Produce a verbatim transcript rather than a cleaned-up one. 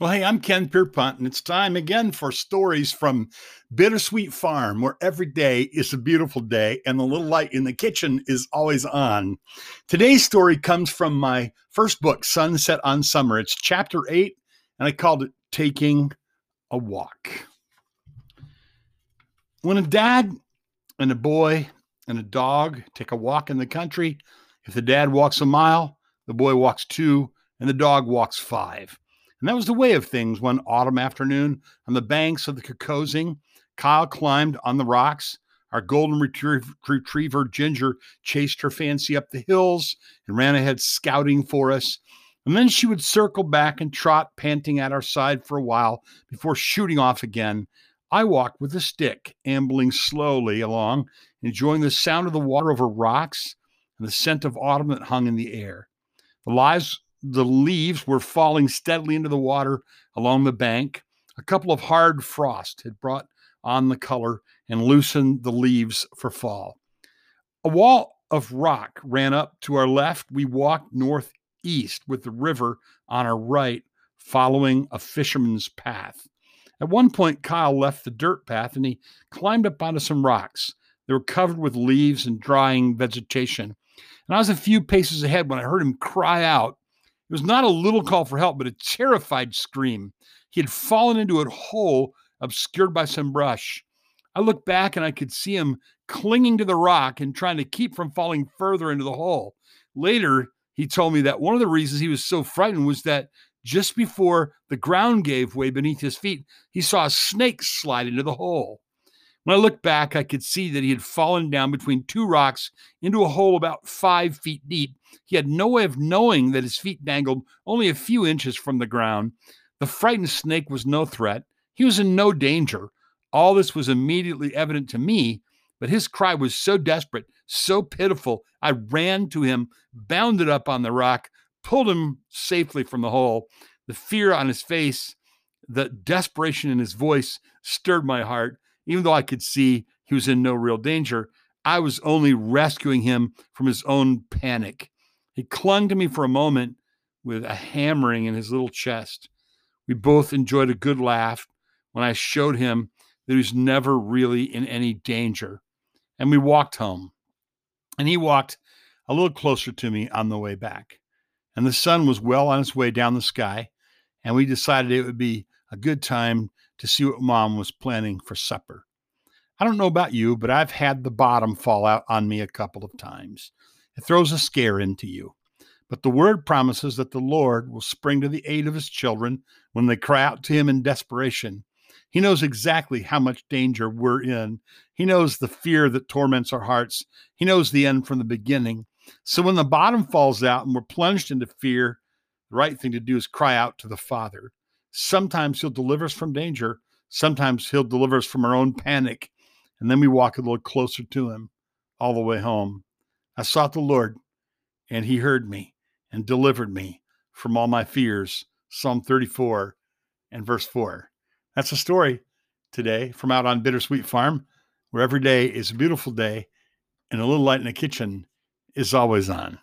Well, hey, I'm Ken Pierpont, and it's time again for stories from Bittersweet Farm, where every day is a beautiful day and the little light in the kitchen is always on. Today's story comes from my first book, Sunset on Summer. It's chapter eight, and I called it Taking a Walk. When a dad and a boy and a dog take a walk in the country, if the dad walks a mile, the boy walks two, and the dog walks five. And that was the way of things one autumn afternoon on the banks of the Kokosing. Kyle climbed on the rocks. Our golden retriever, Ginger, chased her fancy up the hills and ran ahead scouting for us. And then she would circle back and trot, panting at our side for a while before shooting off again. I walked with a stick, ambling slowly along, enjoying the sound of the water over rocks and the scent of autumn that hung in the air. The lives... The leaves were falling steadily into the water along the bank. A couple of hard frosts had brought on the color and loosened the leaves for fall. A wall of rock ran up to our left. We walked northeast with the river on our right, following a fisherman's path. At one point, Kyle left the dirt path and he climbed up onto some rocks. They were covered with leaves and drying vegetation. And I was a few paces ahead when I heard him cry out. It was not a little call for help, but a terrified scream. He had fallen into a hole obscured by some brush. I looked back and I could see him clinging to the rock and trying to keep from falling further into the hole. Later, he told me that one of the reasons he was so frightened was that just before the ground gave way beneath his feet, he saw a snake slide into the hole. When I looked back, I could see that he had fallen down between two rocks into a hole about five feet deep. He had no way of knowing that his feet dangled only a few inches from the ground. The frightened snake was no threat. He was in no danger. All this was immediately evident to me, but his cry was so desperate, so pitiful, I ran to him, bounded up on the rock, pulled him safely from the hole. The fear on his face, the desperation in his voice stirred my heart. Even though I could see he was in no real danger, I was only rescuing him from his own panic. He clung to me for a moment with a hammering in his little chest. We both enjoyed a good laugh when I showed him that he was never really in any danger. And we walked home. And he walked a little closer to me on the way back. And the sun was well on its way down the sky. And we decided it would be a good time to see what Mom was planning for supper. I don't know about you, but I've had the bottom fall out on me a couple of times. It throws a scare into you. But the word promises that the Lord will spring to the aid of his children when they cry out to him in desperation. He knows exactly how much danger we're in. He knows the fear that torments our hearts. He knows the end from the beginning. So when the bottom falls out and we're plunged into fear, the right thing to do is cry out to the Father. Sometimes he'll deliver us from danger. Sometimes he'll deliver us from our own panic. And then we walk a little closer to him all the way home. I sought the Lord, and he heard me and delivered me from all my fears. Psalm thirty-four and verse four. That's the story today from out on Bittersweet Farm, where every day is a beautiful day and a little light in the kitchen is always on.